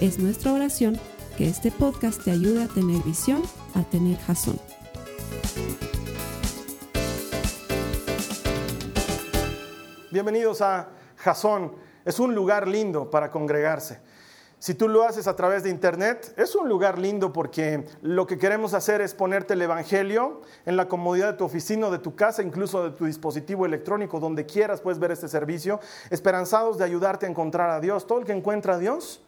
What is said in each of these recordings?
Es nuestra oración que este podcast te ayude a tener visión, a tener jazón. Bienvenidos a Jazón. Es un lugar lindo para congregarse. Si tú lo haces a través de internet, es un lugar lindo porque lo que queremos hacer es ponerte el evangelio en la comodidad de tu oficina, de tu casa, incluso de tu dispositivo electrónico, donde quieras puedes ver este servicio, esperanzados de ayudarte a encontrar a Dios. Todo el que encuentra a Dios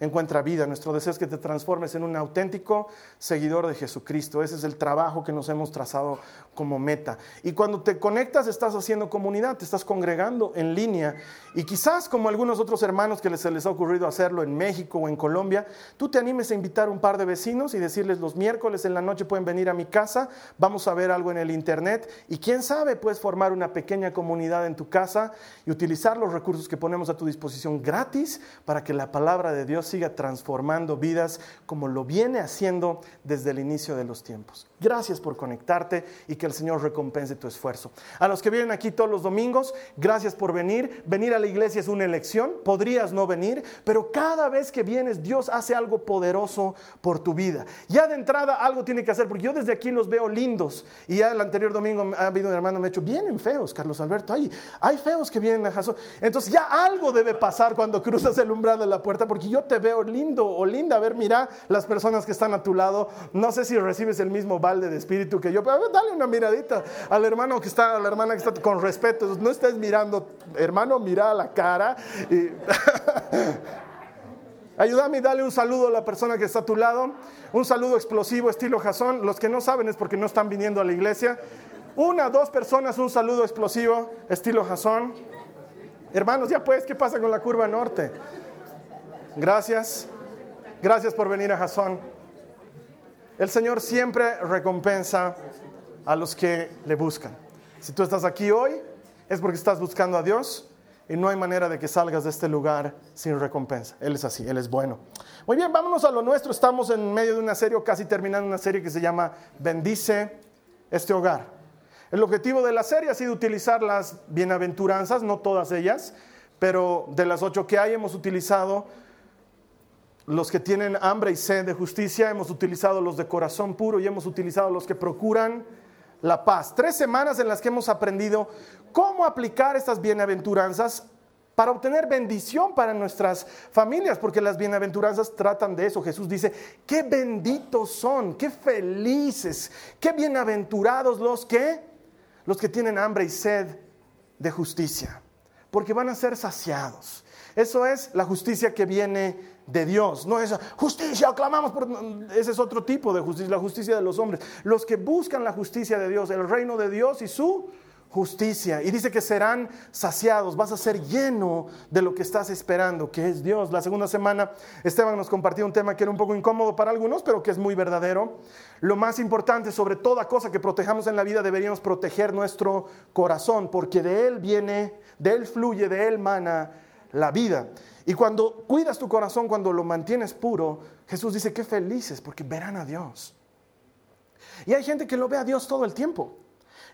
encuentra vida. Nuestro deseo es que te transformes en un auténtico seguidor de Jesucristo. Ese es el trabajo que nos hemos trazado como meta. Y cuando te conectas, estás haciendo comunidad, te estás congregando en línea. Y quizás, como algunos otros hermanos que se les ha ocurrido hacerlo en México o en Colombia, tú te animes a invitar un par de vecinos y decirles: los miércoles en la noche pueden venir a mi casa, vamos a ver algo en el internet. Y quién sabe, puedes formar una pequeña comunidad en tu casa y utilizar los recursos que ponemos a tu disposición gratis para que la palabra de Dios siga transformando vidas como lo viene haciendo desde el inicio de los tiempos. Gracias por conectarte y que el Señor recompense tu esfuerzo. A los que vienen aquí todos los domingos, gracias por venir. Venir a la iglesia es una elección, podrías no venir, pero cada vez que vienes Dios hace algo poderoso por tu vida. Ya de entrada algo tiene que hacer, porque yo desde aquí los veo lindos y ya el anterior domingo ha habido un hermano que me ha dicho: vienen feos, Carlos Alberto, hay feos que vienen a Jazón. Entonces ya algo debe pasar cuando cruzas el umbral de la puerta, porque yo te veo lindo o linda. A ver, mira las personas que están a tu lado, no sé si recibes el mismo balde de espíritu que yo, pero a ver, dale una miradita al hermano que está, a la hermana que está, con respeto. No estés mirando, hermano, mira a la cara y ayúdame y dale un saludo a la persona que está a tu lado, un saludo explosivo estilo Jazón. Los que no saben es porque no están viniendo a la iglesia. 1 o 2 personas, un saludo explosivo estilo Jazón. Hermanos, ya pues, ¿qué pasa con la curva norte? Gracias, gracias por venir a Jazón. El Señor siempre recompensa a los que le buscan. Si tú estás aquí hoy, es porque estás buscando a Dios y no hay manera de que salgas de este lugar sin recompensa. Él es así, Él es bueno. Muy bien, vámonos a lo nuestro. Estamos en medio de una serie, o casi terminando una serie que se llama Bendice este hogar. El objetivo de la serie ha sido utilizar las bienaventuranzas, no todas ellas, pero de las 8 que hay hemos utilizado los que tienen hambre y sed de justicia, hemos utilizado los de corazón puro y hemos utilizado los que procuran la paz. 3 semanas en las que hemos aprendido cómo aplicar estas bienaventuranzas para obtener bendición para nuestras familias, porque las bienaventuranzas tratan de eso. Jesús dice: qué benditos son, qué felices, qué bienaventurados los que tienen hambre y sed de justicia, porque van a ser saciados. Eso es la justicia que viene de Dios. No es justicia, clamamos por... Ese es otro tipo de justicia, la justicia de los hombres. Los que buscan la justicia de Dios, el reino de Dios y su justicia. Y dice que serán saciados. Vas a ser lleno de lo que estás esperando, que es Dios. La segunda semana Esteban nos compartió un tema que era un poco incómodo para algunos, pero que es muy verdadero. Lo más importante, sobre toda cosa que protejamos en la vida, deberíamos proteger nuestro corazón, porque de él viene, de él fluye, de él mana la vida. Y cuando cuidas tu corazón, cuando lo mantienes puro, Jesús dice: qué felices, porque verán a Dios. Y hay gente que lo ve a Dios todo el tiempo.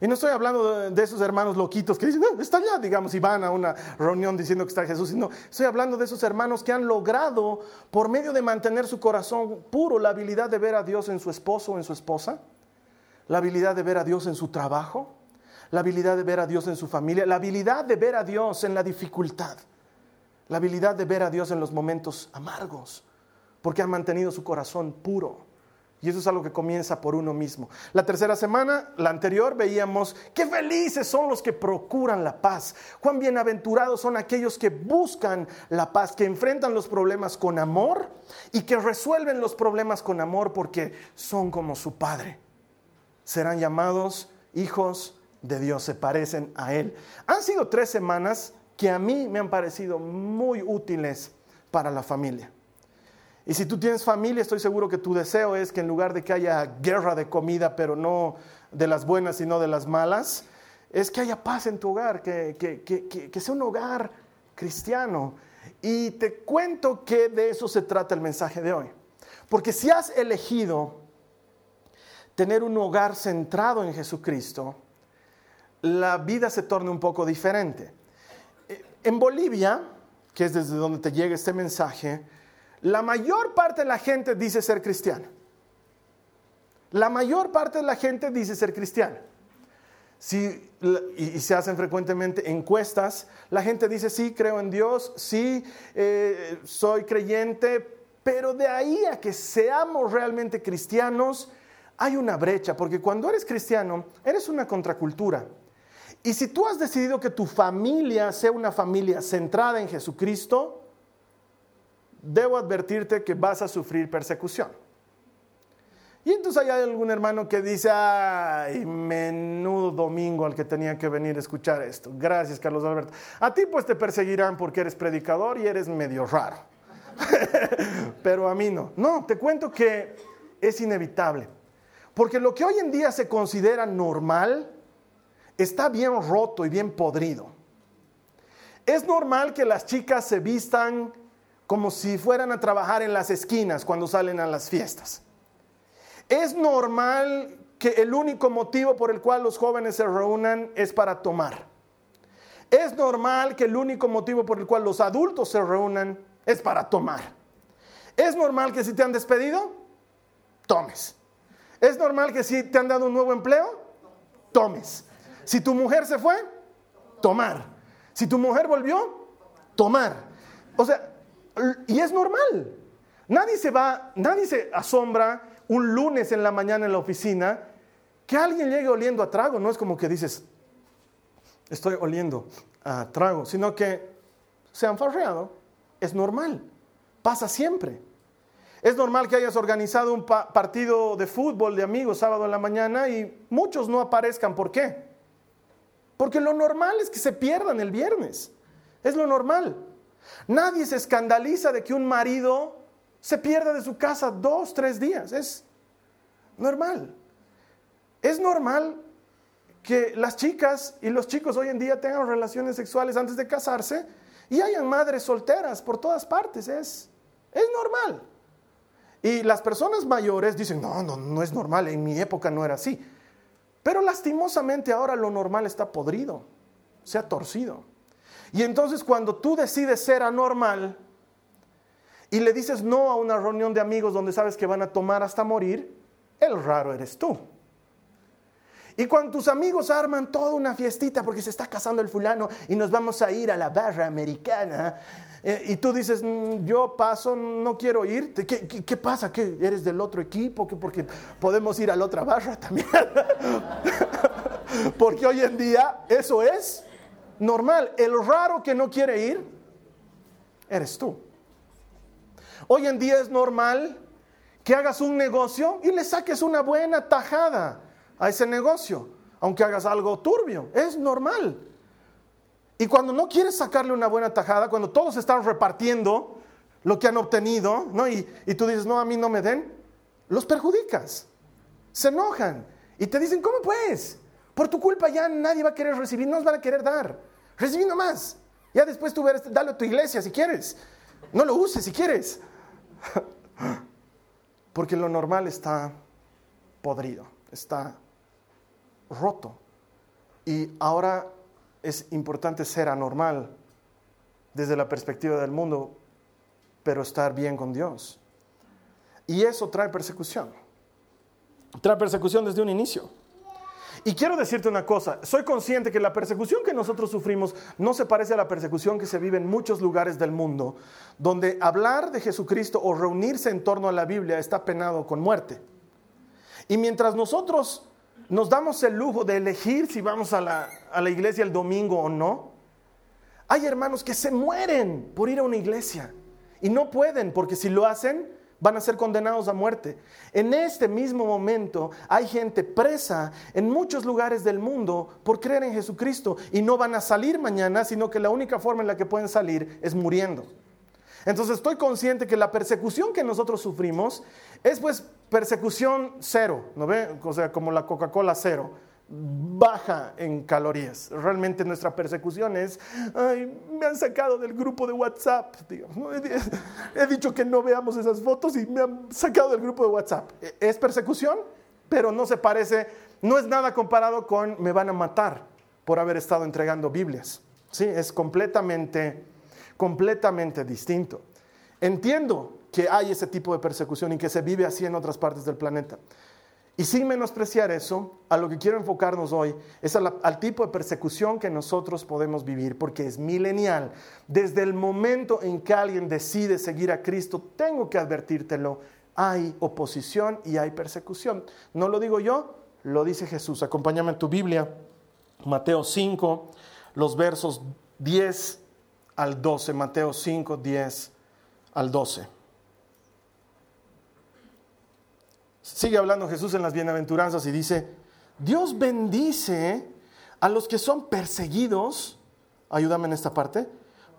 Y no estoy hablando de esos hermanos loquitos que dicen: está allá, digamos, y van a una reunión diciendo que está Jesús. No, estoy hablando de esos hermanos que han logrado, por medio de mantener su corazón puro, la habilidad de ver a Dios en su esposo o en su esposa, la habilidad de ver a Dios en su trabajo, la habilidad de ver a Dios en su familia, la habilidad de ver a Dios en la dificultad. La habilidad de ver a Dios en los momentos amargos, porque han mantenido su corazón puro. Y eso es algo que comienza por uno mismo. La tercera semana, la anterior, veíamos: qué felices son los que procuran la paz. Cuán bienaventurados son aquellos que buscan la paz, que enfrentan los problemas con amor y que resuelven los problemas con amor, porque son como su Padre. Serán llamados hijos de Dios, se parecen a Él. Han sido 3 semanas que a mí me han parecido muy útiles para la familia. Y si tú tienes familia, estoy seguro que tu deseo es que en lugar de que haya guerra de comida, pero no de las buenas, sino de las malas, es que haya paz en tu hogar, que sea un hogar cristiano. Y te cuento que de eso se trata el mensaje de hoy. Porque si has elegido tener un hogar centrado en Jesucristo, la vida se torna un poco diferente. En Bolivia, que es desde donde te llega este mensaje, la mayor parte de la gente dice ser cristiana. La mayor parte de la gente dice ser cristiana. Sí, y se hacen frecuentemente encuestas. La gente dice, sí, creo en Dios, sí, soy creyente. Pero de ahí a que seamos realmente cristianos, hay una brecha. Porque cuando eres cristiano, eres una contracultura. Y si tú has decidido que tu familia sea una familia centrada en Jesucristo, debo advertirte que vas a sufrir persecución. Y entonces hay algún hermano que dice, ay, menudo domingo al que tenía que venir a escuchar esto. Gracias, Carlos Alberto. A ti pues te perseguirán porque eres predicador y eres medio raro. Pero a mí no. No, te cuento que es inevitable. Porque lo que hoy en día se considera normal está bien roto y bien podrido. Es normal que las chicas se vistan como si fueran a trabajar en las esquinas cuando salen a las fiestas. Es normal que el único motivo por el cual los jóvenes se reúnan es para tomar. Es normal que el único motivo por el cual los adultos se reúnan es para tomar. Es normal que si te han despedido, tomes. Es normal que si te han dado un nuevo empleo, tomes. Si tu mujer se fue, tomar. Si tu mujer volvió, tomar. O sea, y es normal. Nadie se asombra un lunes en la mañana en la oficina, que alguien llegue oliendo a trago. No es como que dices, estoy oliendo a trago, sino que se han farreado. Es normal, pasa siempre. Es normal que hayas organizado un partido de fútbol de amigos sábado en la mañana y muchos no aparezcan. ¿Por qué? Porque lo normal es que se pierdan el viernes. Es lo normal. Nadie se escandaliza de que un marido se pierda de su casa 2, 3 días. Es normal. Es normal que las chicas y los chicos hoy en día tengan relaciones sexuales antes de casarse y hayan madres solteras por todas partes. Es normal. Y las personas mayores dicen, no es normal, en mi época no era así. Pero lastimosamente ahora lo normal está podrido, se ha torcido. Y entonces cuando tú decides ser anormal y le dices no a una reunión de amigos donde sabes que van a tomar hasta morir, el raro eres tú. Y cuando tus amigos arman toda una fiestita porque se está casando el fulano y nos vamos a ir a la barra americana, y tú dices, yo paso, no quiero ir. ¿Qué pasa? ¿Qué, eres del otro equipo? Porque podemos ir a la otra barra también. Porque hoy en día eso es normal. El raro que no quiere ir, eres tú. Hoy en día es normal que hagas un negocio y le saques una buena tajada a ese negocio, aunque hagas algo turbio. Es normal. Y cuando no quieres sacarle una buena tajada, cuando todos están repartiendo lo que han obtenido, ¿no? Y tú dices, no, a mí no me den, los perjudicas. Se enojan y te dicen, ¿cómo pues? Por tu culpa ya nadie va a querer recibir, no nos van a querer dar. Recibí nomás. Ya después tú verás, dale a tu iglesia si quieres. No lo uses si quieres. Porque lo normal está podrido, está roto. Y ahora es importante ser anormal desde la perspectiva del mundo, pero estar bien con Dios. Y eso trae persecución. Trae persecución desde un inicio. Y quiero decirte una cosa, soy consciente que la persecución que nosotros sufrimos no se parece a la persecución que se vive en muchos lugares del mundo, donde hablar de Jesucristo o reunirse en torno a la Biblia está penado con muerte. Y mientras nosotros nos damos el lujo de elegir si vamos a la iglesia el domingo o no, hay hermanos que se mueren por ir a una iglesia y no pueden, porque si lo hacen van a ser condenados a muerte. En este mismo momento hay gente presa en muchos lugares del mundo por creer en Jesucristo y no van a salir mañana, sino que la única forma en la que pueden salir es muriendo. Entonces estoy consciente que la persecución que nosotros sufrimos es pues persecución cero, ¿no ve? O sea, como la Coca-Cola cero, baja en calorías. Realmente nuestra persecución es, ay, me han sacado del grupo de WhatsApp, digamos, ¿no? He dicho que no veamos esas fotos y me han sacado del grupo de WhatsApp. Es persecución, pero no se parece, no es nada comparado con me van a matar por haber estado entregando Biblias. Sí, es completamente distinto. Entiendo que hay ese tipo de persecución y que se vive así en otras partes del planeta. Y sin menospreciar eso, a lo que quiero enfocarnos hoy es al tipo de persecución que nosotros podemos vivir, porque es milenial. Desde el momento en que alguien decide seguir a Cristo, tengo que advertírtelo, hay oposición y hay persecución. No lo digo yo, lo dice Jesús. Acompáñame en tu Biblia, Mateo 5, los versos 10 al 12. Mateo 5, 10 al 12. Sigue hablando Jesús en las Bienaventuranzas y dice, Dios bendice a los que son perseguidos, ayúdame en esta parte,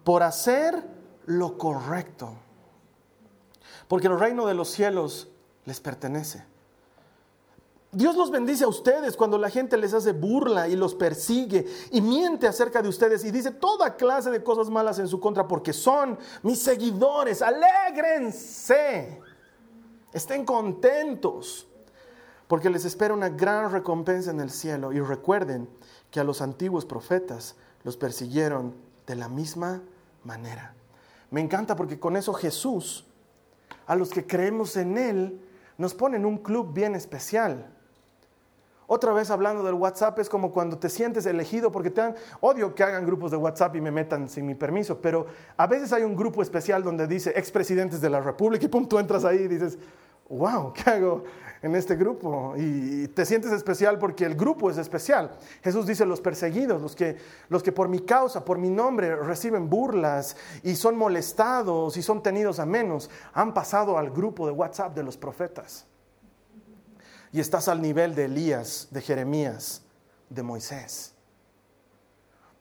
por hacer lo correcto, porque el reino de los cielos les pertenece. Dios los bendice a ustedes cuando la gente les hace burla y los persigue y miente acerca de ustedes y dice toda clase de cosas malas en su contra, porque son mis seguidores. ¡Alégrense! Estén contentos, porque les espera una gran recompensa en el cielo. Y recuerden que a los antiguos profetas los persiguieron de la misma manera. Me encanta porque con eso Jesús, a los que creemos en Él, nos pone en un club bien especial. Otra vez hablando del WhatsApp, es como cuando te sientes elegido porque odio que hagan grupos de WhatsApp y me metan sin mi permiso, pero a veces hay un grupo especial donde dice expresidentes de la República y pum, tú entras ahí y dices, wow, ¿qué hago en este grupo? Y te sientes especial porque el grupo es especial. Jesús dice los perseguidos, los que por mi causa, por mi nombre, reciben burlas y son molestados y son tenidos a menos, han pasado al grupo de WhatsApp de los profetas. Y estás al nivel de Elías, de Jeremías, de Moisés.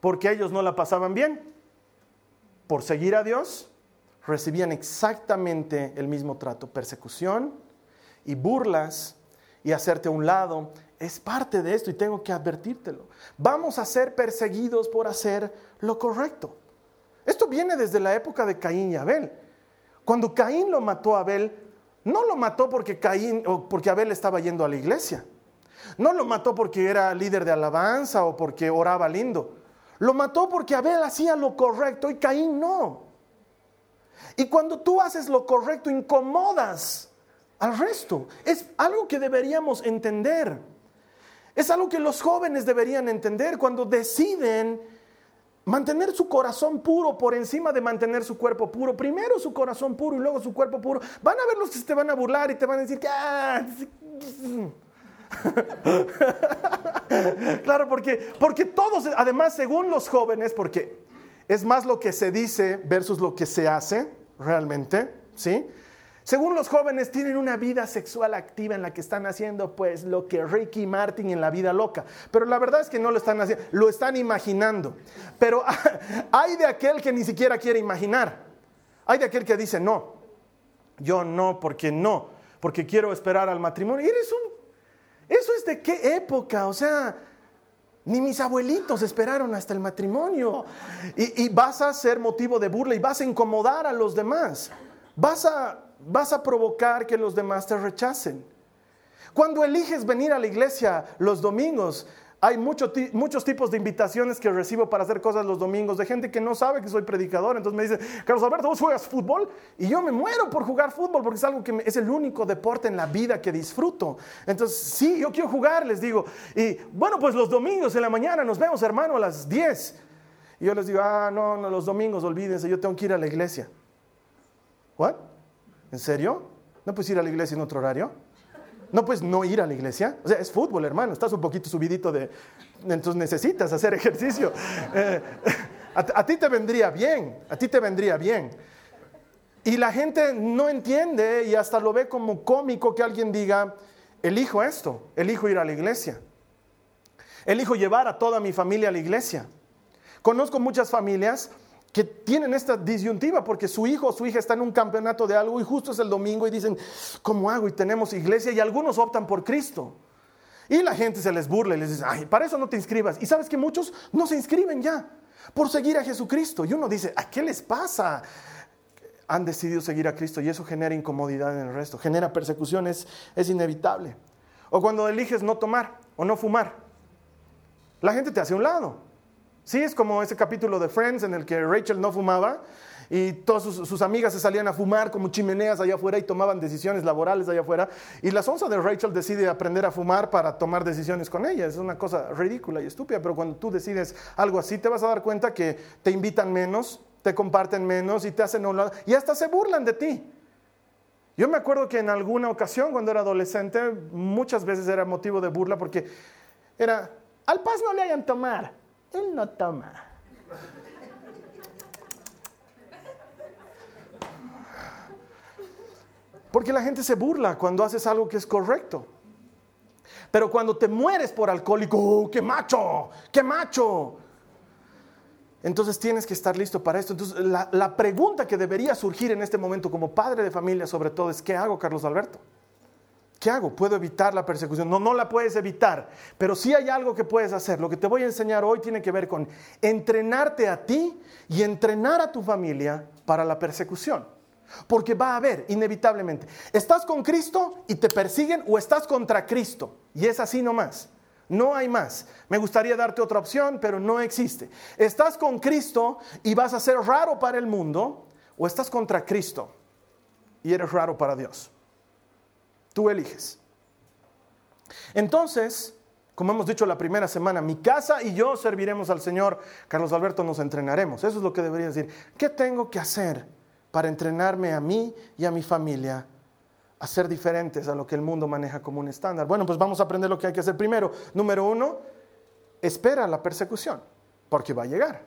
Porque ellos no la pasaban bien. Por seguir a Dios, recibían exactamente el mismo trato. Persecución y burlas y hacerte a un lado es parte de esto y tengo que advertírtelo. Vamos a ser perseguidos por hacer lo correcto. Esto viene desde la época de Caín y Abel. Cuando Caín lo mató a Abel, no lo mató porque Abel estaba yendo a la iglesia. No lo mató porque era líder de alabanza o porque oraba lindo. Lo mató porque Abel hacía lo correcto y Caín no. Y cuando tú haces lo correcto, incomodas al resto. Es algo que deberíamos entender. Es algo que los jóvenes deberían entender cuando deciden mantener su corazón puro por encima de mantener su cuerpo puro. Primero su corazón puro y luego su cuerpo puro. Van a ver los que te van a burlar y te van a decir que... ¡Ah! Claro, porque todos, además según los jóvenes, porque es más lo que se dice versus lo que se hace realmente, ¿sí? Según los jóvenes, tienen una vida sexual activa en la que están haciendo pues lo que Ricky Martin en La Vida Loca. Pero la verdad es que no lo están haciendo, lo están imaginando. Pero hay de aquel que ni siquiera quiere imaginar. Hay de aquel que dice, no, yo no, porque quiero esperar al matrimonio. ¿Eso es de qué época? O sea, ni mis abuelitos esperaron hasta el matrimonio. Y vas a ser motivo de burla y vas a incomodar a los demás. Vas a provocar que los demás te rechacen. Cuando eliges venir a la iglesia los domingos, hay muchos tipos de invitaciones que recibo para hacer cosas los domingos, de gente que no sabe que soy predicador. Entonces me dicen, Carlos Alberto, ¿vos juegas fútbol? Y yo me muero por jugar fútbol, porque es algo que es el único deporte en la vida que disfruto. Entonces, sí, yo quiero jugar, les digo. Y bueno, pues los domingos en la mañana nos vemos, hermano, a las 10. Y yo les digo, no, los domingos, olvídense, yo tengo que ir a la iglesia. ¿What? ¿En serio? ¿No puedes ir a la iglesia en otro horario? ¿No puedes no ir a la iglesia? O sea, es fútbol, hermano. Estás un poquito subidito de... Entonces necesitas hacer ejercicio. A ti te vendría bien. A ti te vendría bien. Y la gente no entiende y hasta lo ve como cómico que alguien diga, elijo esto, elijo ir a la iglesia. Elijo llevar a toda mi familia a la iglesia. Conozco muchas familias que tienen esta disyuntiva porque su hijo o su hija está en un campeonato de algo y justo es el domingo y dicen, ¿cómo hago? Y tenemos iglesia y algunos optan por Cristo. Y la gente se les burla y les dice, ay, para eso no te inscribas. Y sabes que muchos no se inscriben ya por seguir a Jesucristo. Y uno dice, ¿a qué les pasa? Han decidido seguir a Cristo y eso genera incomodidad en el resto, genera persecuciones, es inevitable. O cuando eliges no tomar o no fumar, la gente te hace a un lado. Sí, es como ese capítulo de Friends en el que Rachel no fumaba y todas sus amigas se salían a fumar como chimeneas allá afuera y tomaban decisiones laborales allá afuera. Y la sonza de Rachel decide aprender a fumar para tomar decisiones con ella. Es una cosa ridícula y estúpida, pero cuando tú decides algo así te vas a dar cuenta que te invitan menos, te comparten menos y te hacen a un lado y hasta se burlan de ti. Yo me acuerdo que en alguna ocasión cuando era adolescente muchas veces era motivo de burla porque era, al Paz no le hagan tomar. Él no toma. Porque la gente se burla cuando haces algo que es correcto. Pero cuando te mueres por alcohólico, ¡oh, qué macho! ¡Qué macho! Entonces tienes que estar listo para esto. Entonces la pregunta que debería surgir en este momento como padre de familia sobre todo es, ¿qué hago, Carlos Alberto? ¿Qué hago? ¿Puedo evitar la persecución? No, no la puedes evitar, pero sí hay algo que puedes hacer. Lo que te voy a enseñar hoy tiene que ver con entrenarte a ti y entrenar a tu familia para la persecución. Porque va a haber, inevitablemente, estás con Cristo y te persiguen o estás contra Cristo. Y es así nomás. No hay más. Me gustaría darte otra opción, pero no existe. Estás con Cristo y vas a ser raro para el mundo o estás contra Cristo y eres raro para Dios. Tú eliges. Entonces, como hemos dicho la primera semana, mi casa y yo serviremos al Señor. Carlos Alberto, nos entrenaremos. Eso es lo que debería decir. ¿Qué tengo que hacer para entrenarme a mí y a mi familia a ser diferentes a lo que el mundo maneja como un estándar? Bueno, pues vamos a aprender lo que hay que hacer primero. Número 1, espera la persecución, porque va a llegar.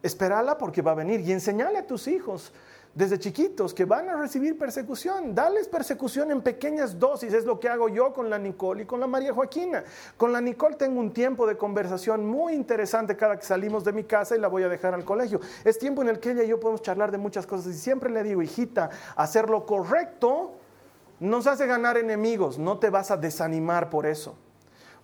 Espérala porque va a venir y enséñale a tus hijos desde chiquitos que van a recibir persecución. Dales persecución en pequeñas dosis. Es lo que hago yo con la Nicole y con la María Joaquina. Con la Nicole tengo un tiempo de conversación muy interesante cada que salimos de mi casa y la voy a dejar al colegio. Es tiempo en el que ella y yo podemos charlar de muchas cosas y siempre le digo, hijita, hacer lo correcto nos hace ganar enemigos, no te vas a desanimar por eso.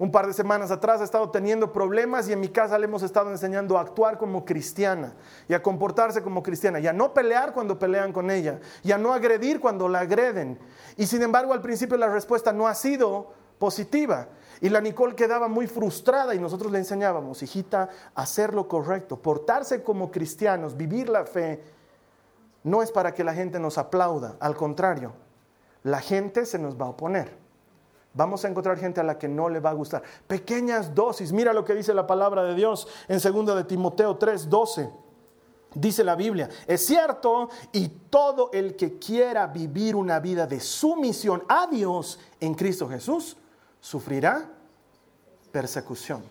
Un par de semanas atrás he estado teniendo problemas y en mi casa le hemos estado enseñando a actuar como cristiana y a comportarse como cristiana y a no pelear cuando pelean con ella y a no agredir cuando la agreden. Y sin embargo, al principio la respuesta no ha sido positiva y la Nicole quedaba muy frustrada y nosotros le enseñábamos, hijita, hacer lo correcto, portarse como cristianos, vivir la fe. No es para que la gente nos aplauda, al contrario, la gente se nos va a oponer. Vamos a encontrar gente a la que no le va a gustar. Pequeñas dosis. Mira lo que dice la palabra de Dios en 2 de Timoteo 3:12. Dice la Biblia, es cierto, y todo el que quiera vivir una vida de sumisión a Dios en Cristo Jesús, sufrirá persecución.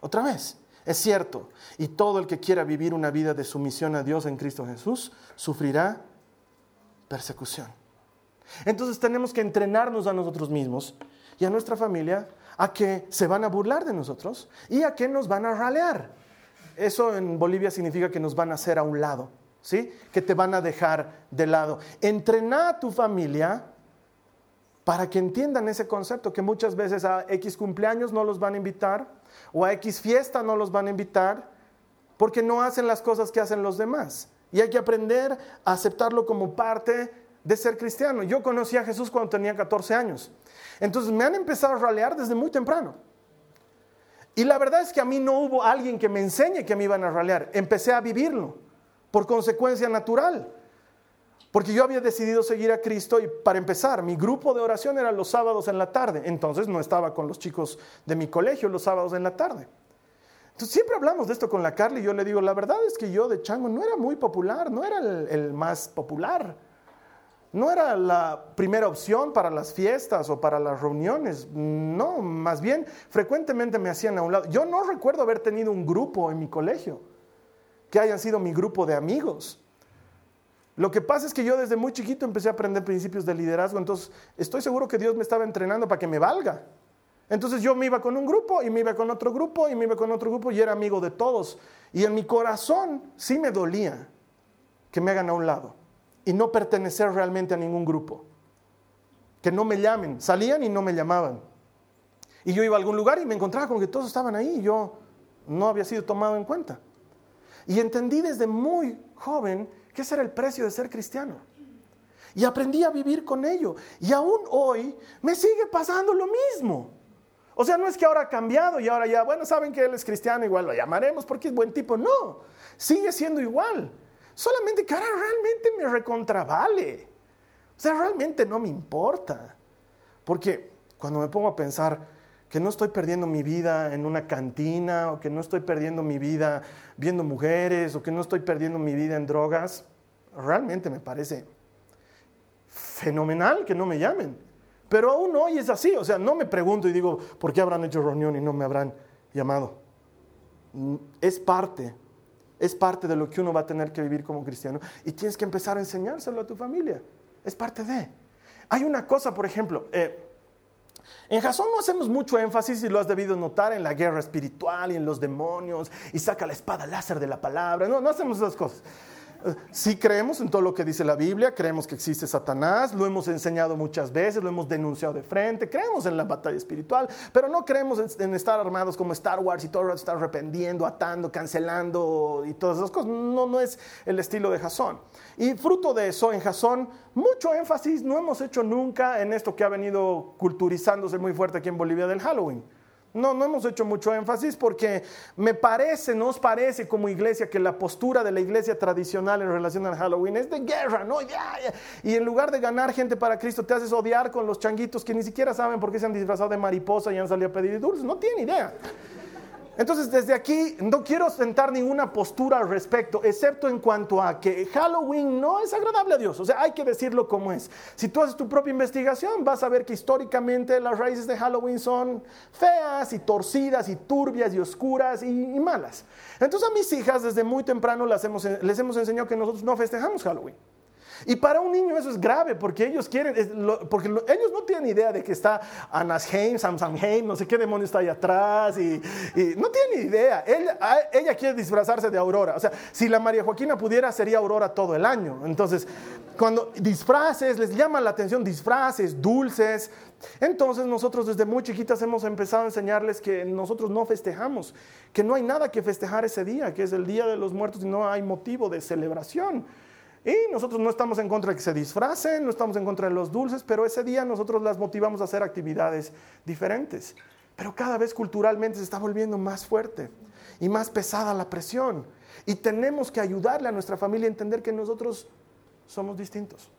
Otra vez, es cierto, y todo el que quiera vivir una vida de sumisión a Dios en Cristo Jesús, sufrirá persecución. Entonces tenemos que entrenarnos a nosotros mismos y a nuestra familia a que se van a burlar de nosotros y a que nos van a ralear. Eso en Bolivia significa que nos van a hacer a un lado, ¿sí? Que te van a dejar de lado. Entrena a tu familia para que entiendan ese concepto que muchas veces a X cumpleaños no los van a invitar o a X fiesta no los van a invitar porque no hacen las cosas que hacen los demás. Y hay que aprender a aceptarlo como parte de ser cristiano. Yo conocí a Jesús cuando tenía 14 años. Entonces me han empezado a ralear desde muy temprano. Y la verdad es que a mí no hubo alguien que me enseñe que me iban a ralear. Empecé a vivirlo por consecuencia natural. Porque yo había decidido seguir a Cristo y para empezar, mi grupo de oración era los sábados en la tarde. Entonces no estaba con los chicos de mi colegio los sábados en la tarde. Entonces siempre hablamos de esto con la Carla y yo le digo, la verdad es que yo de chango no era muy popular, no era el más popular. No era la primera opción para las fiestas o para las reuniones. No, más bien, frecuentemente me hacían a un lado. Yo no recuerdo haber tenido un grupo en mi colegio que hayan sido mi grupo de amigos. Lo que pasa es que yo desde muy chiquito empecé a aprender principios de liderazgo. Entonces, estoy seguro que Dios me estaba entrenando para que me valga. Entonces yo me iba con un grupo y me iba con otro grupo y me iba con otro grupo y era amigo de todos. Y en mi corazón sí me dolía que me hagan a un lado y no pertenecer realmente a ningún grupo. Que no me llamen. Salían y no me llamaban. Y yo iba a algún lugar y me encontraba con que todos estaban ahí y yo no había sido tomado en cuenta. Y entendí desde muy joven que ese era el precio de ser cristiano. Y aprendí a vivir con ello. Y aún hoy me sigue pasando lo mismo. O sea, no es que ahora ha cambiado y ahora ya, bueno, saben que él es cristiano, igual lo llamaremos porque es buen tipo. No, sigue siendo igual. Solamente que ahora realmente me recontravale. O sea, realmente no me importa. Porque cuando me pongo a pensar que no estoy perdiendo mi vida en una cantina, o que no estoy perdiendo mi vida viendo mujeres, o que no estoy perdiendo mi vida en drogas, realmente me parece fenomenal que no me llamen. Pero aún hoy es así. O sea, no me pregunto y digo, ¿por qué habrán hecho reunión y no me habrán llamado? Es parte de lo que uno va a tener que vivir como cristiano. Y tienes que empezar a enseñárselo a tu familia. Es parte de. Hay una cosa, por ejemplo, en Jazón no hacemos mucho énfasis, y lo has debido notar, en la guerra espiritual y en los demonios, y saca la espada láser de la palabra. No hacemos esas cosas. Sí creemos en todo lo que dice la Biblia, creemos que existe Satanás, lo hemos enseñado muchas veces, lo hemos denunciado de frente, creemos en la batalla espiritual, pero no creemos en estar armados como Star Wars y todo el rato estar arrependiendo, atando, cancelando y todas esas cosas. No es el estilo de Jazón. Y fruto de eso, en Jazón, mucho énfasis no hemos hecho nunca en esto que ha venido culturizándose muy fuerte aquí en Bolivia del Halloween. No hemos hecho mucho énfasis porque nos parece como iglesia que la postura de la iglesia tradicional en relación al Halloween es de guerra, ¿no? Y en lugar de ganar gente para Cristo, te haces odiar con los changuitos que ni siquiera saben por qué se han disfrazado de mariposa y han salido a pedir dulces. No tienen idea. Entonces, desde aquí no quiero sentar ninguna postura al respecto, excepto en cuanto a que Halloween no es agradable a Dios. O sea, hay que decirlo como es. Si tú haces tu propia investigación, vas a ver que históricamente las raíces de Halloween son feas y torcidas y turbias y oscuras y malas. Entonces, a mis hijas desde muy temprano les hemos enseñado que nosotros no festejamos Halloween. Y para un niño eso es grave porque ellos no tienen idea de que está Anasheim, Samsheim, no sé qué demonio está ahí atrás y no tienen idea. Ella quiere disfrazarse de Aurora. O sea, si la María Joaquina pudiera sería Aurora todo el año. Entonces, cuando disfraces, les llama la atención disfraces, dulces. Entonces nosotros desde muy chiquitas hemos empezado a enseñarles que nosotros no festejamos, que no hay nada que festejar ese día, que es el Día de los Muertos y no hay motivo de celebración. Y nosotros no estamos en contra de que se disfracen, no estamos en contra de los dulces, pero ese día nosotros las motivamos a hacer actividades diferentes. Pero cada vez culturalmente se está volviendo más fuerte y más pesada la presión. Y tenemos que ayudarle a nuestra familia a entender que nosotros somos distintos.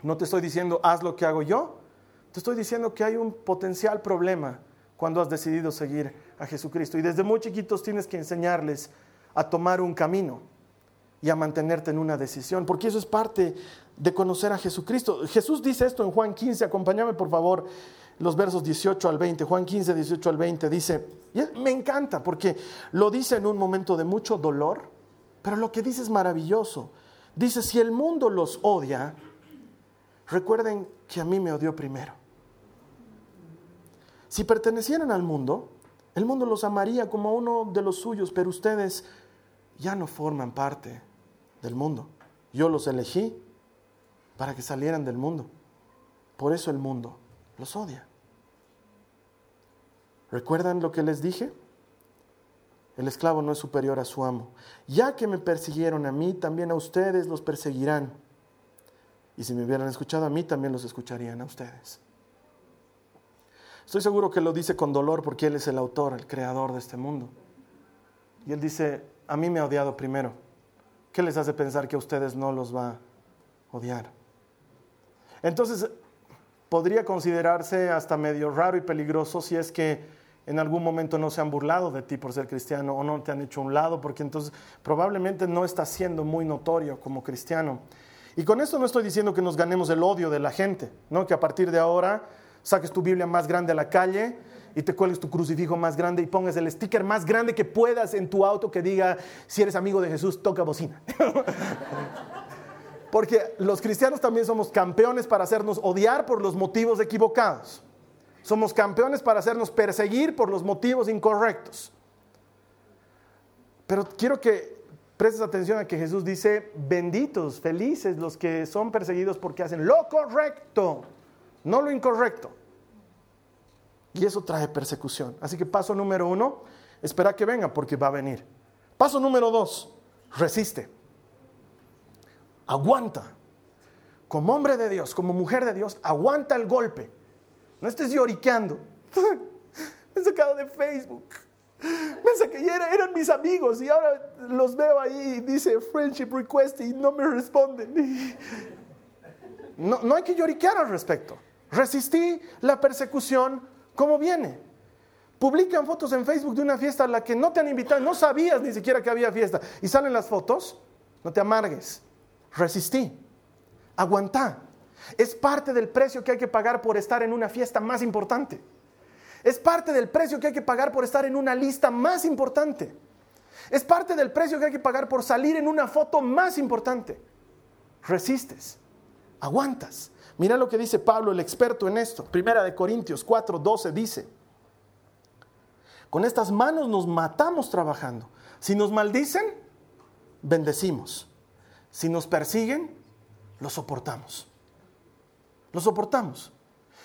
No te estoy diciendo, haz lo que hago yo. Te estoy diciendo que hay un potencial problema cuando has decidido seguir a Jesucristo. Y desde muy chiquitos tienes que enseñarles a tomar un camino y a mantenerte en una decisión, porque eso es parte de conocer a Jesucristo. Jesús dice esto en Juan 15, acompáñame por favor, los versos 18 al 20, Juan 15, 18 al 20, dice, y me encanta porque lo dice en un momento de mucho dolor, pero lo que dice es maravilloso. Dice, si el mundo los odia, recuerden que a mí me odió primero. Si pertenecieran al mundo, el mundo los amaría como a uno de los suyos, pero ustedes ya no forman parte del mundo. Yo los elegí para que salieran del mundo. Por eso el mundo los odia. ¿Recuerdan lo que les dije? El esclavo no es superior a su amo. Ya que me persiguieron a mí, también a ustedes los perseguirán. Y si me hubieran escuchado a mí, también los escucharían a ustedes. Estoy seguro que lo dice con dolor porque Él es el autor, el creador de este mundo. Y Él dice, a mí me ha odiado primero. ¿Qué les hace pensar que a ustedes no los va a odiar? Entonces, podría considerarse hasta medio raro y peligroso si es que en algún momento no se han burlado de ti por ser cristiano o no te han hecho a un lado, porque entonces probablemente no estás siendo muy notorio como cristiano. Y con esto no estoy diciendo que nos ganemos el odio de la gente, ¿no? Que a partir de ahora saques tu Biblia más grande a la calle y te cuelgues tu crucifijo más grande y pongas el sticker más grande que puedas en tu auto que diga, si eres amigo de Jesús, toca bocina. Porque los cristianos también somos campeones para hacernos odiar por los motivos equivocados. Somos campeones para hacernos perseguir por los motivos incorrectos. Pero quiero que prestes atención a que Jesús dice, benditos, felices los que son perseguidos porque hacen lo correcto, no lo incorrecto. Y eso trae persecución. Así que paso número 1, espera que venga porque va a venir. Paso número 2, resiste. Aguanta. Como hombre de Dios, como mujer de Dios, aguanta el golpe. No estés lloriqueando. Me he sacado de Facebook. Eran mis amigos y ahora los veo ahí y dice friendship request y no me responden. No hay que lloriquear al respecto. Resistí la persecución como viene. Publican fotos en Facebook de una fiesta a la que no te han invitado, no sabías ni siquiera que había fiesta y salen las fotos. No te amargues. Resistí. Aguantá. Es parte del precio que hay que pagar por estar en una fiesta más importante. Es parte del precio que hay que pagar por estar en una lista más importante. Es parte del precio que hay que pagar por salir en una foto más importante. Resistes. Aguantas. Mira lo que dice Pablo, el experto en esto. Primera de Corintios 4:12 dice, con estas manos nos matamos trabajando. Si nos maldicen, bendecimos. Si nos persiguen, lo soportamos. Lo soportamos.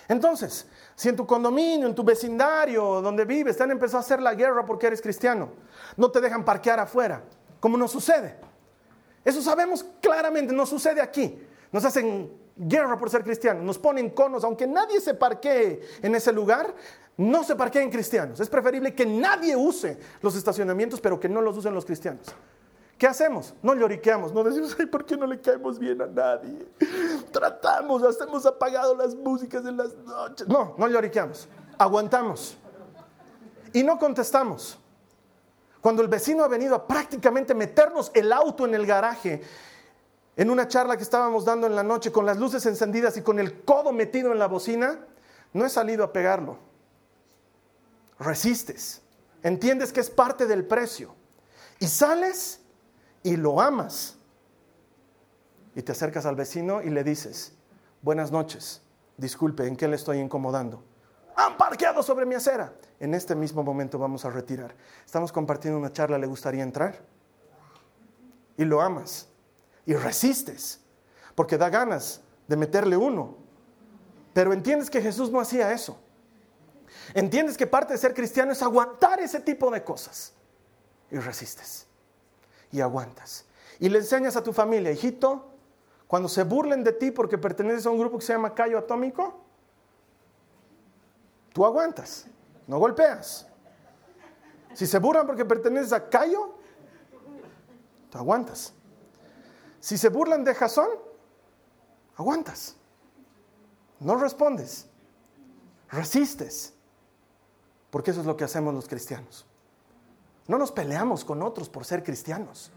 Entonces, si en tu condominio, en tu vecindario, donde vives, te han empezado a hacer la guerra porque eres cristiano, no te dejan parquear afuera, como nos sucede. Eso sabemos claramente, nos sucede aquí. Nos hacen guerra por ser cristianos, nos ponen conos, aunque nadie se parquee en ese lugar, no se parqueen cristianos. Es preferible que nadie use los estacionamientos, pero que no los usen los cristianos. ¿Qué hacemos? No lloriqueamos, no decimos, ay, ¿por qué no le caemos bien a nadie? Tratamos, hacemos apagado las músicas en las noches. No lloriqueamos, aguantamos y no contestamos. Cuando el vecino ha venido a prácticamente meternos el auto en el garaje, en una charla que estábamos dando en la noche con las luces encendidas y con el codo metido en la bocina, no he salido a pegarlo. Resistes, entiendes que es parte del precio y sales y lo amas. Y te acercas al vecino y le dices, buenas noches, disculpe, ¿en qué le estoy incomodando? ¡Han parqueado sobre mi acera! En este mismo momento vamos a retirar. Estamos compartiendo una charla, ¿le gustaría entrar? Y lo amas. Y resistes, porque da ganas de meterle uno. Pero entiendes que Jesús no hacía eso. Entiendes que parte de ser cristiano es aguantar ese tipo de cosas. Y resistes. Y aguantas. Y le enseñas a tu familia, hijito, cuando se burlen de ti porque perteneces a un grupo que se llama Cayo Atómico, tú aguantas, no golpeas. Si se burlan porque perteneces a Cayo, tú aguantas. Si se burlan de Jazón, aguantas. No respondes. Resistes. Porque eso es lo que hacemos los cristianos. No nos peleamos con otros por ser cristianos,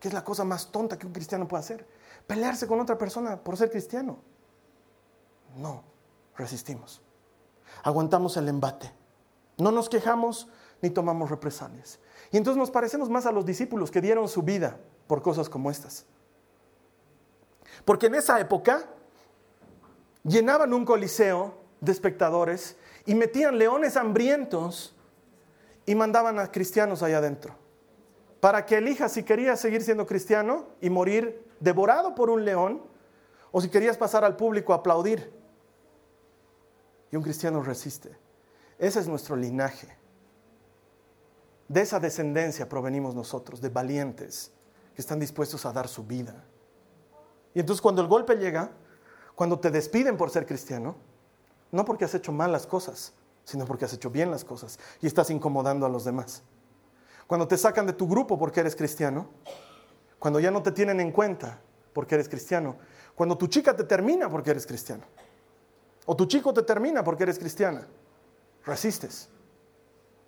que es la cosa más tonta que un cristiano puede hacer. Pelearse con otra persona por ser cristiano. No, resistimos. Aguantamos el embate. No nos quejamos ni tomamos represalias. Y entonces nos parecemos más a los discípulos que dieron su vida por cosas como estas. Porque en esa época llenaban un coliseo de espectadores y metían leones hambrientos y mandaban a cristianos allá adentro para que elijas si querías seguir siendo cristiano y morir devorado por un león o si querías pasar al público a aplaudir. Y un cristiano resiste. Ese es nuestro linaje. De esa descendencia provenimos nosotros, de valientes que están dispuestos a dar su vida. Y entonces cuando el golpe llega, cuando te despiden por ser cristiano, no porque has hecho malas cosas, sino porque has hecho bien las cosas y estás incomodando a los demás. Cuando te sacan de tu grupo porque eres cristiano, cuando ya no te tienen en cuenta porque eres cristiano, cuando tu chica te termina porque eres cristiano, o tu chico te termina porque eres cristiana, resistes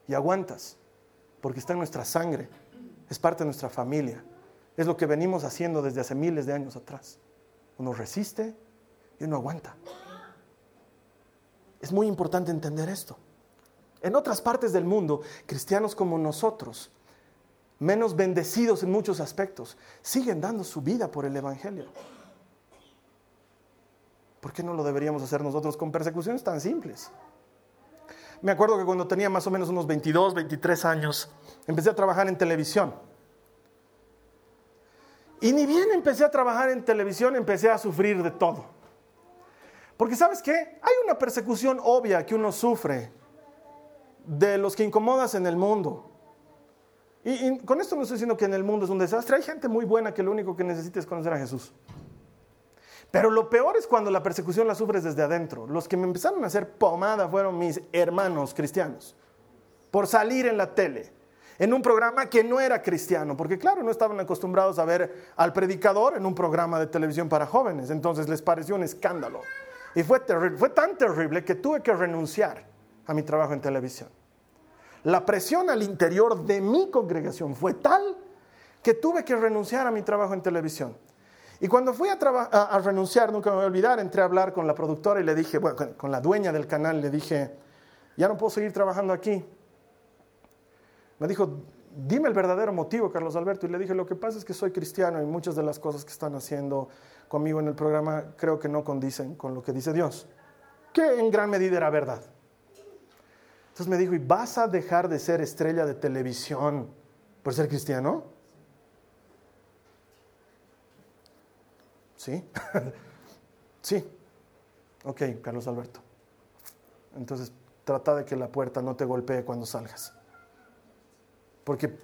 y aguantas porque está en nuestra sangre, es parte de nuestra familia. Es lo que venimos haciendo desde hace miles de años atrás. Uno resiste y uno aguanta. Es muy importante entender esto. En otras partes del mundo, cristianos como nosotros, menos bendecidos en muchos aspectos, siguen dando su vida por el evangelio. ¿Por qué no lo deberíamos hacer nosotros con persecuciones tan simples? Me acuerdo que cuando tenía más o menos unos 22, 23 años, empecé a trabajar en televisión. Y ni bien empecé a trabajar en televisión, empecé a sufrir de todo. Porque ¿sabes qué? Hay una persecución obvia que uno sufre de los que incomodas en el mundo. Y con esto no estoy diciendo que en el mundo es un desastre. Hay gente muy buena que lo único que necesita es conocer a Jesús. Pero lo peor es cuando la persecución la sufres desde adentro. Los que me empezaron a hacer pomada fueron mis hermanos cristianos. Por salir en la tele, en un programa que no era cristiano. Porque claro, no estaban acostumbrados a ver al predicador en un programa de televisión para jóvenes. Entonces les pareció un escándalo. Y fue terrible, fue tan terrible que tuve que renunciar a mi trabajo en televisión. La presión al interior de mi congregación fue tal que tuve que renunciar a mi trabajo en televisión. Y cuando fui a renunciar, nunca me voy a olvidar, entré a hablar con la productora y le dije, bueno, con la dueña del canal, le dije, ya no puedo seguir trabajando aquí. Me dijo, dime el verdadero motivo, Carlos Alberto. Y le dije, lo que pasa es que soy cristiano y muchas de las cosas que están haciendo conmigo en el programa creo que no condicen con lo que dice Dios, que en gran medida era verdad. Entonces me dijo, ¿y vas a dejar de ser estrella de televisión por ser cristiano? ¿Sí? Sí. Ok, Carlos Alberto. Entonces, trata de que la puerta no te golpee cuando salgas. Porque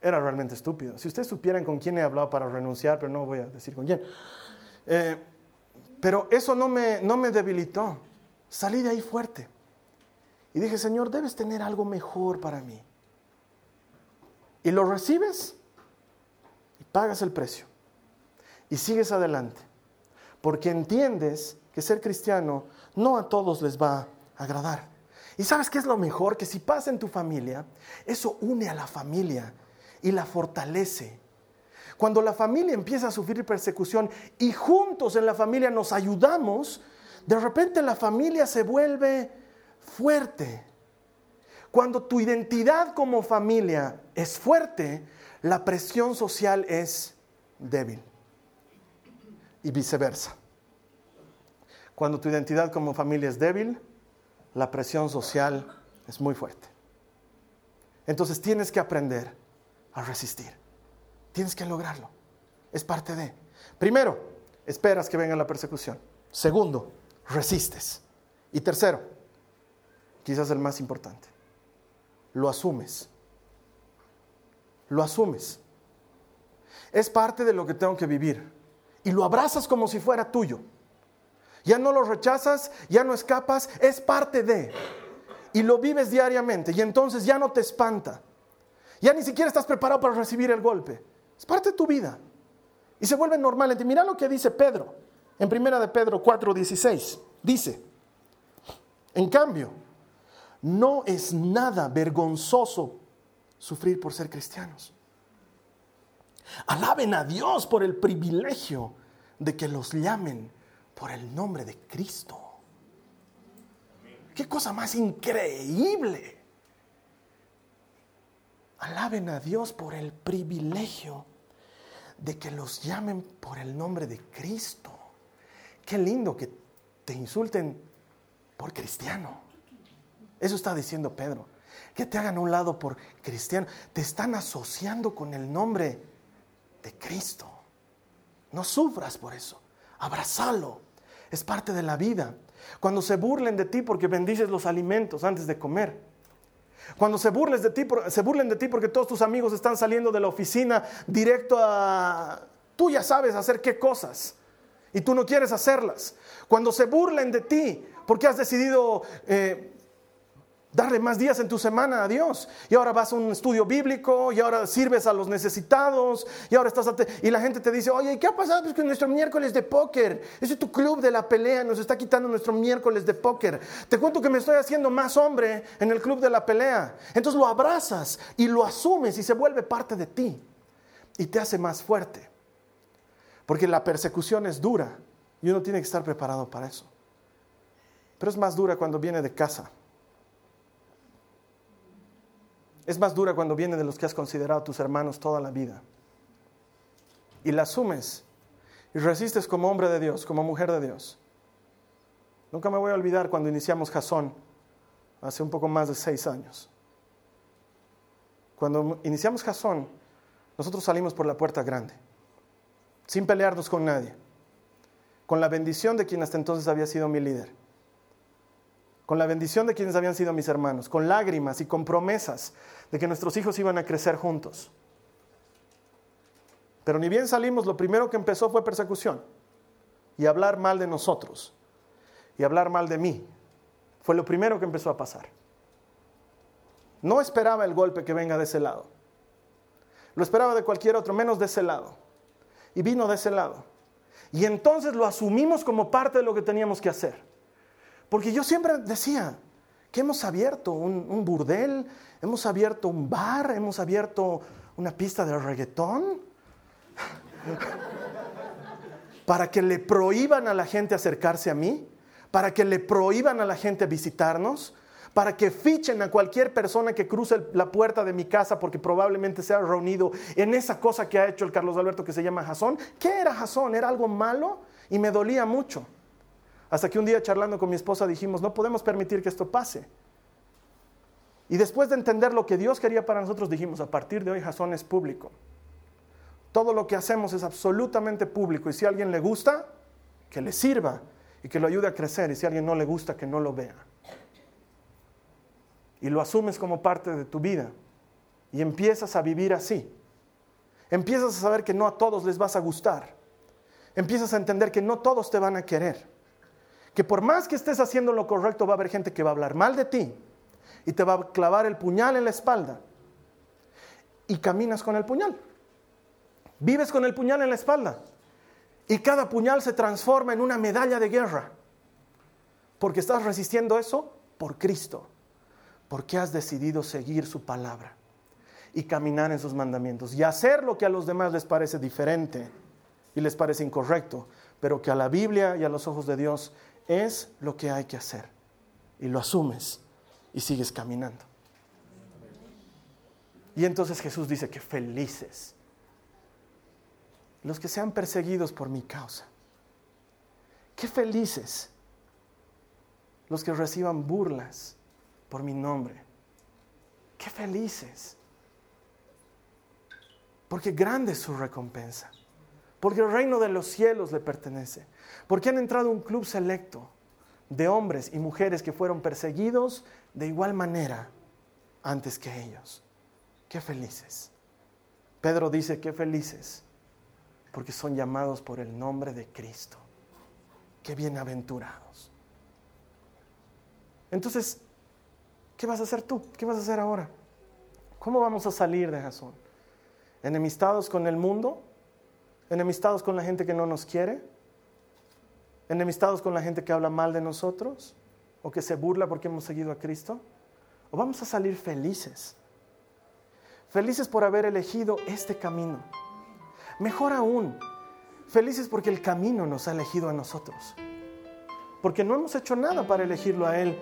era realmente estúpido. Si ustedes supieran con quién he hablado para renunciar, pero no voy a decir con quién. Pero eso no me debilitó. Salí de ahí fuerte. Y dije, Señor, debes tener algo mejor para mí. Y lo recibes y pagas el precio. Y sigues adelante, porque entiendes que ser cristiano no a todos les va a agradar. ¿Y sabes qué es lo mejor? Que si pasa en tu familia, eso une a la familia y la fortalece. Cuando la familia empieza a sufrir persecución y juntos en la familia nos ayudamos, de repente la familia se vuelve fuerte. Cuando tu identidad como familia es fuerte, la presión social es débil. Y viceversa. Cuando tu identidad como familia es débil, la presión social es muy fuerte. Entonces tienes que aprender a resistir. Tienes que lograrlo. Es parte de. Primero, esperas que venga la persecución. Segundo, resistes. Y tercero, quizás el más importante, lo asumes. Lo asumes. Es parte de lo que tengo que vivir. Y lo abrazas como si fuera tuyo. Ya no lo rechazas, ya no escapas, es parte de. Y lo vives diariamente y entonces ya no te espanta. Ya ni siquiera estás preparado para recibir el golpe. Es parte de tu vida. Y se vuelve normal en ti. Mira lo que dice Pedro. En 1 Pedro 4:16 dice, en cambio, no es nada vergonzoso sufrir por ser cristianos. Alaben a Dios por el privilegio de que los llamen por el nombre de Cristo. ¡Qué cosa más increíble! Alaben a Dios por el privilegio de que los llamen por el nombre de Cristo. ¡Qué lindo que te insulten por cristiano! Eso está diciendo Pedro. Que te hagan a un lado por cristiano. Te están asociando con el nombre de Cristo. No sufras por eso. Abrázalo. Es parte de la vida. Cuando se burlen de ti porque bendices los alimentos antes de comer. Cuando se burlen de ti porque todos tus amigos están saliendo de la oficina directo a... Tú ya sabes hacer qué cosas y tú no quieres hacerlas. Cuando se burlen de ti porque has decidido... darle más días en tu semana a Dios. Y ahora vas a un estudio bíblico, y ahora sirves a los necesitados, y ahora estás y la gente te dice, oye, ¿qué ha pasado? Pues que nuestro miércoles de póker, ese es tu club de la pelea, nos está quitando nuestro miércoles de póker. Te cuento que me estoy haciendo más hombre en el club de la pelea. Entonces lo abrazas y lo asumes y se vuelve parte de ti. Y te hace más fuerte. Porque la persecución es dura y uno tiene que estar preparado para eso. Pero es más dura cuando viene de casa. Es más dura cuando viene de los que has considerado tus hermanos toda la vida. Y la asumes. Y resistes como hombre de Dios, como mujer de Dios. Nunca me voy a olvidar cuando iniciamos Jazón. hace un poco más de 6 años. Cuando iniciamos Jazón, nosotros salimos por la puerta grande, sin pelearnos con nadie, con la bendición de quien hasta entonces había sido mi líder, con la bendición de quienes habían sido mis hermanos, con lágrimas y con promesas de que nuestros hijos iban a crecer juntos. Pero ni bien salimos, lo primero que empezó fue persecución y hablar mal de nosotros y hablar mal de mí. Fue lo primero que empezó a pasar. No esperaba el golpe que venga de ese lado. Lo esperaba de cualquier otro, menos de ese lado. Y vino de ese lado. Y entonces lo asumimos como parte de lo que teníamos que hacer. Porque yo siempre decía que hemos abierto un burdel, hemos abierto un bar, hemos abierto una pista de reggaetón para que le prohíban a la gente acercarse a mí, para que le prohíban a la gente visitarnos, para que fichen a cualquier persona que cruce la puerta de mi casa porque probablemente sea reunido en esa cosa que ha hecho el Carlos Alberto que se llama Jazón. ¿Qué era Jazón? Era algo malo y me dolía mucho. Hasta que un día charlando con mi esposa dijimos, no podemos permitir que esto pase. Y después de entender lo que Dios quería para nosotros, dijimos, a partir de hoy Jazón es público. Todo lo que hacemos es absolutamente público y si a alguien le gusta, que le sirva y que lo ayude a crecer y si a alguien no le gusta, que no lo vea. Y lo asumes como parte de tu vida y empiezas a vivir así. Empiezas a saber que no a todos les vas a gustar. Empiezas a entender que no todos te van a querer. Que por más que estés haciendo lo correcto, va a haber gente que va a hablar mal de ti y te va a clavar el puñal en la espalda. Y caminas con el puñal. Vives con el puñal en la espalda. Y cada puñal se transforma en una medalla de guerra. Porque estás resistiendo eso por Cristo. Porque has decidido seguir su palabra y caminar en sus mandamientos. Y hacer lo que a los demás les parece diferente y les parece incorrecto, pero que a la Biblia y a los ojos de Dios es lo que hay que hacer. Y lo asumes y sigues caminando. Y entonces Jesús dice que felices los que sean perseguidos por mi causa. Qué felices los que reciban burlas por mi nombre. Qué felices. Porque grande es su recompensa. Porque el reino de los cielos le pertenece. Porque han entrado un club selecto de hombres y mujeres que fueron perseguidos de igual manera antes que ellos. ¡Qué felices! Pedro dice, ¡qué felices! Porque son llamados por el nombre de Cristo. ¡Qué bienaventurados! Entonces, ¿qué vas a hacer tú? ¿Qué vas a hacer ahora? ¿Cómo vamos a salir de Jazón? ¿Enemistados con el mundo? ¿Enemistados con la gente que no nos quiere? ¿Enemistados con la gente que habla mal de nosotros? ¿O que se burla porque hemos seguido a Cristo? ¿O vamos a salir felices? Felices por haber elegido este camino. Mejor aún, felices porque el camino nos ha elegido a nosotros. Porque no hemos hecho nada para elegirlo a Él.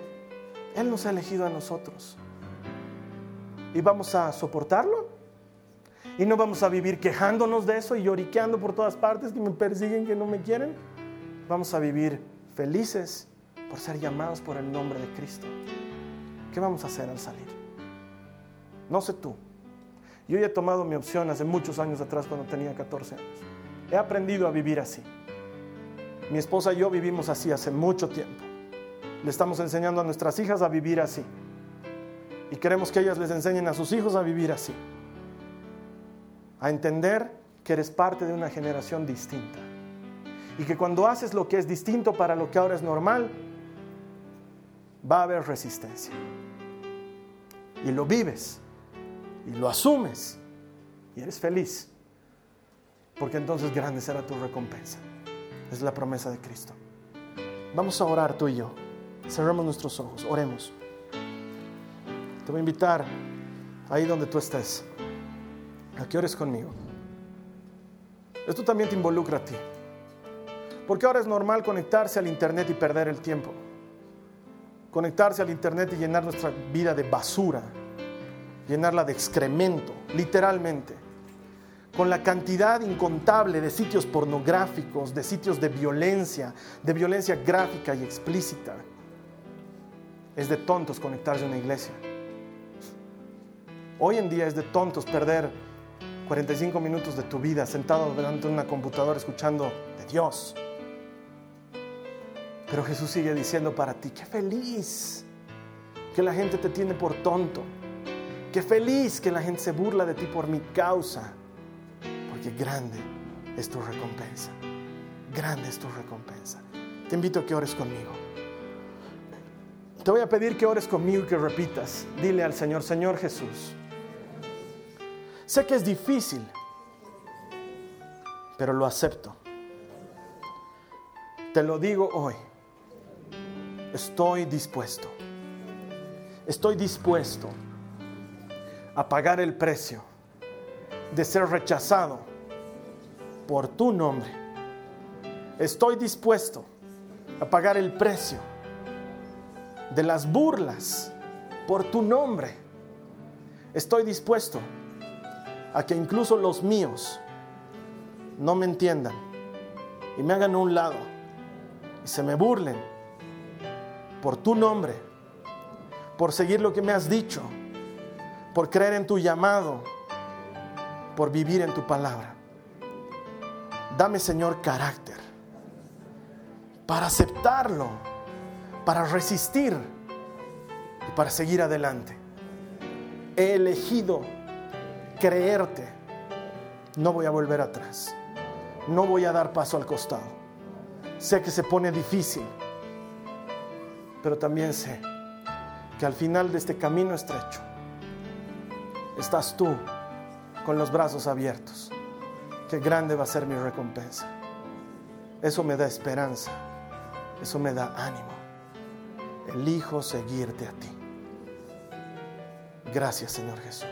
Él nos ha elegido a nosotros. ¿Y vamos a soportarlo? ¿Y no vamos a vivir quejándonos de eso y lloriqueando por todas partes que me persiguen, que no me quieren? Vamos a vivir felices por ser llamados por el nombre de Cristo. ¿Qué vamos a hacer al salir? No sé tú. Yo ya he tomado mi opción hace muchos años atrás cuando tenía 14 años. He aprendido a vivir así. Mi esposa y yo vivimos así hace mucho tiempo. Le estamos enseñando a nuestras hijas a vivir así. Y queremos que ellas les enseñen a sus hijos a vivir así. A entender que eres parte de una generación distinta y que cuando haces lo que es distinto para lo que ahora es normal, va a haber resistencia. Y lo vives y lo asumes y eres feliz, porque entonces grande será tu recompensa. Es la promesa de Cristo. Vamos a orar tú y yo. Cerramos nuestros ojos, oremos. Te voy a invitar ahí donde tú estés a que ores conmigo. Esto también te involucra a ti. Porque ahora es normal conectarse al internet y perder el tiempo. Conectarse al internet y llenar nuestra vida de basura. Llenarla de excremento, literalmente. Con la cantidad incontable de sitios pornográficos, de sitios de violencia gráfica y explícita. Es de tontos conectarse a una iglesia. Hoy en día es de tontos perder 45 minutos de tu vida sentado delante de una computadora escuchando de Dios. Pero Jesús sigue diciendo para ti, ¡qué feliz! Que la gente te tiene por tonto. ¡Qué feliz que la gente se burla de ti por mi causa! Porque grande es tu recompensa. Grande es tu recompensa. Te invito a que ores conmigo. Te voy a pedir que ores conmigo y que repitas. Dile al Señor, Señor Jesús, sé que es difícil, pero lo acepto. Te lo digo hoy. Estoy dispuesto. Estoy dispuesto a pagar el precio de ser rechazado por tu nombre. Estoy dispuesto a pagar el precio de las burlas por tu nombre. Estoy dispuesto a que incluso los míos no me entiendan y me hagan a un lado y se me burlen por tu nombre, por seguir lo que me has dicho, por creer en tu llamado, por vivir en tu palabra. Dame, Señor, carácter para aceptarlo, para resistir y para seguir adelante. He elegido creerte. No voy a volver atrás. No voy a dar paso al costado. Sé que se pone difícil, pero también sé que al final de este camino estrecho estás tú con los brazos abiertos. Qué grande va a ser mi recompensa. Eso me da esperanza. Eso me da ánimo. Elijo seguirte a ti. Gracias, Señor Jesús.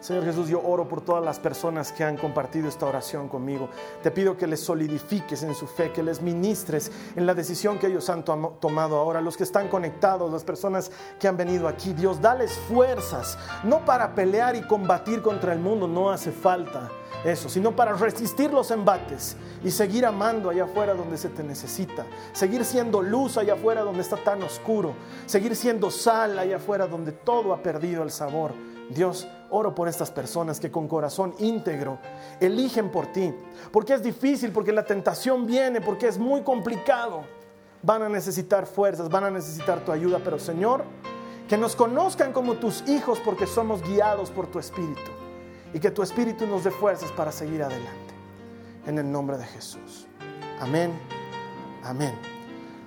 Señor Jesús, yo oro por todas las personas que han compartido esta oración conmigo. Te pido que les solidifiques en su fe, que les ministres en la decisión que ellos han tomado ahora. Los que están conectados, las personas que han venido aquí, Dios, dales fuerzas, no para pelear y combatir contra el mundo, no hace falta eso, sino para resistir los embates y seguir amando allá afuera donde se te necesita, seguir siendo luz allá afuera donde está tan oscuro, seguir siendo sal allá afuera donde todo ha perdido el sabor. Dios, oro por estas personas que con corazón íntegro eligen por ti, porque es difícil, porque la tentación viene, porque es muy complicado. Van a necesitar fuerzas, van a necesitar tu ayuda, pero Señor, que nos conozcan como tus hijos porque somos guiados por tu Espíritu y que tu Espíritu nos dé fuerzas para seguir adelante. En el nombre de Jesús. Amén. Amén.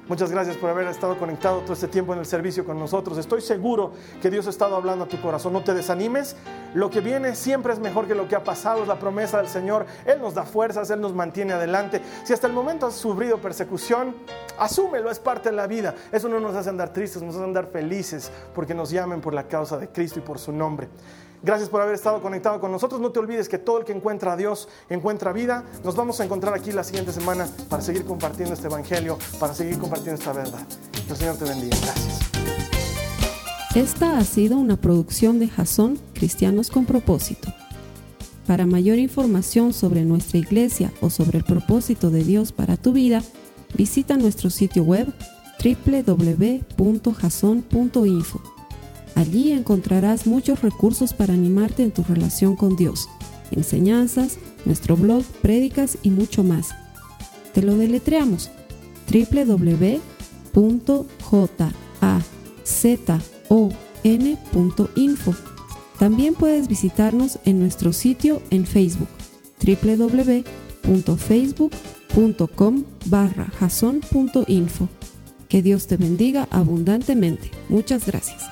Muchas gracias por haber estado conectado todo este tiempo en el servicio con nosotros. Estoy seguro que Dios ha estado hablando a tu corazón. No te desanimes. Lo que viene siempre es mejor que lo que ha pasado. Es la promesa del Señor. Él nos da fuerzas. Él nos mantiene adelante. Si hasta el momento has sufrido persecución, asúmelo. Es parte de la vida. Eso no nos hace andar tristes. Nos hace andar felices porque nos llamen por la causa de Cristo y por su nombre. Gracias por haber estado conectado con nosotros. No te olvides que todo el que encuentra a Dios encuentra vida. Nos vamos a encontrar aquí la siguiente semana para seguir compartiendo este evangelio, para seguir compartiendo esta verdad. Que el Señor te bendiga. Gracias. Esta ha sido una producción de Jazón, Cristianos con Propósito. Para mayor información sobre nuestra iglesia o sobre el propósito de Dios para tu vida, visita nuestro sitio web www.jazon.info. Allí encontrarás muchos recursos para animarte en tu relación con Dios, enseñanzas, nuestro blog, prédicas y mucho más. Te lo deletreamos: www.jazon.info. También puedes visitarnos en nuestro sitio en Facebook: www.facebook.com/jazon.info. Que Dios te bendiga abundantemente. Muchas gracias.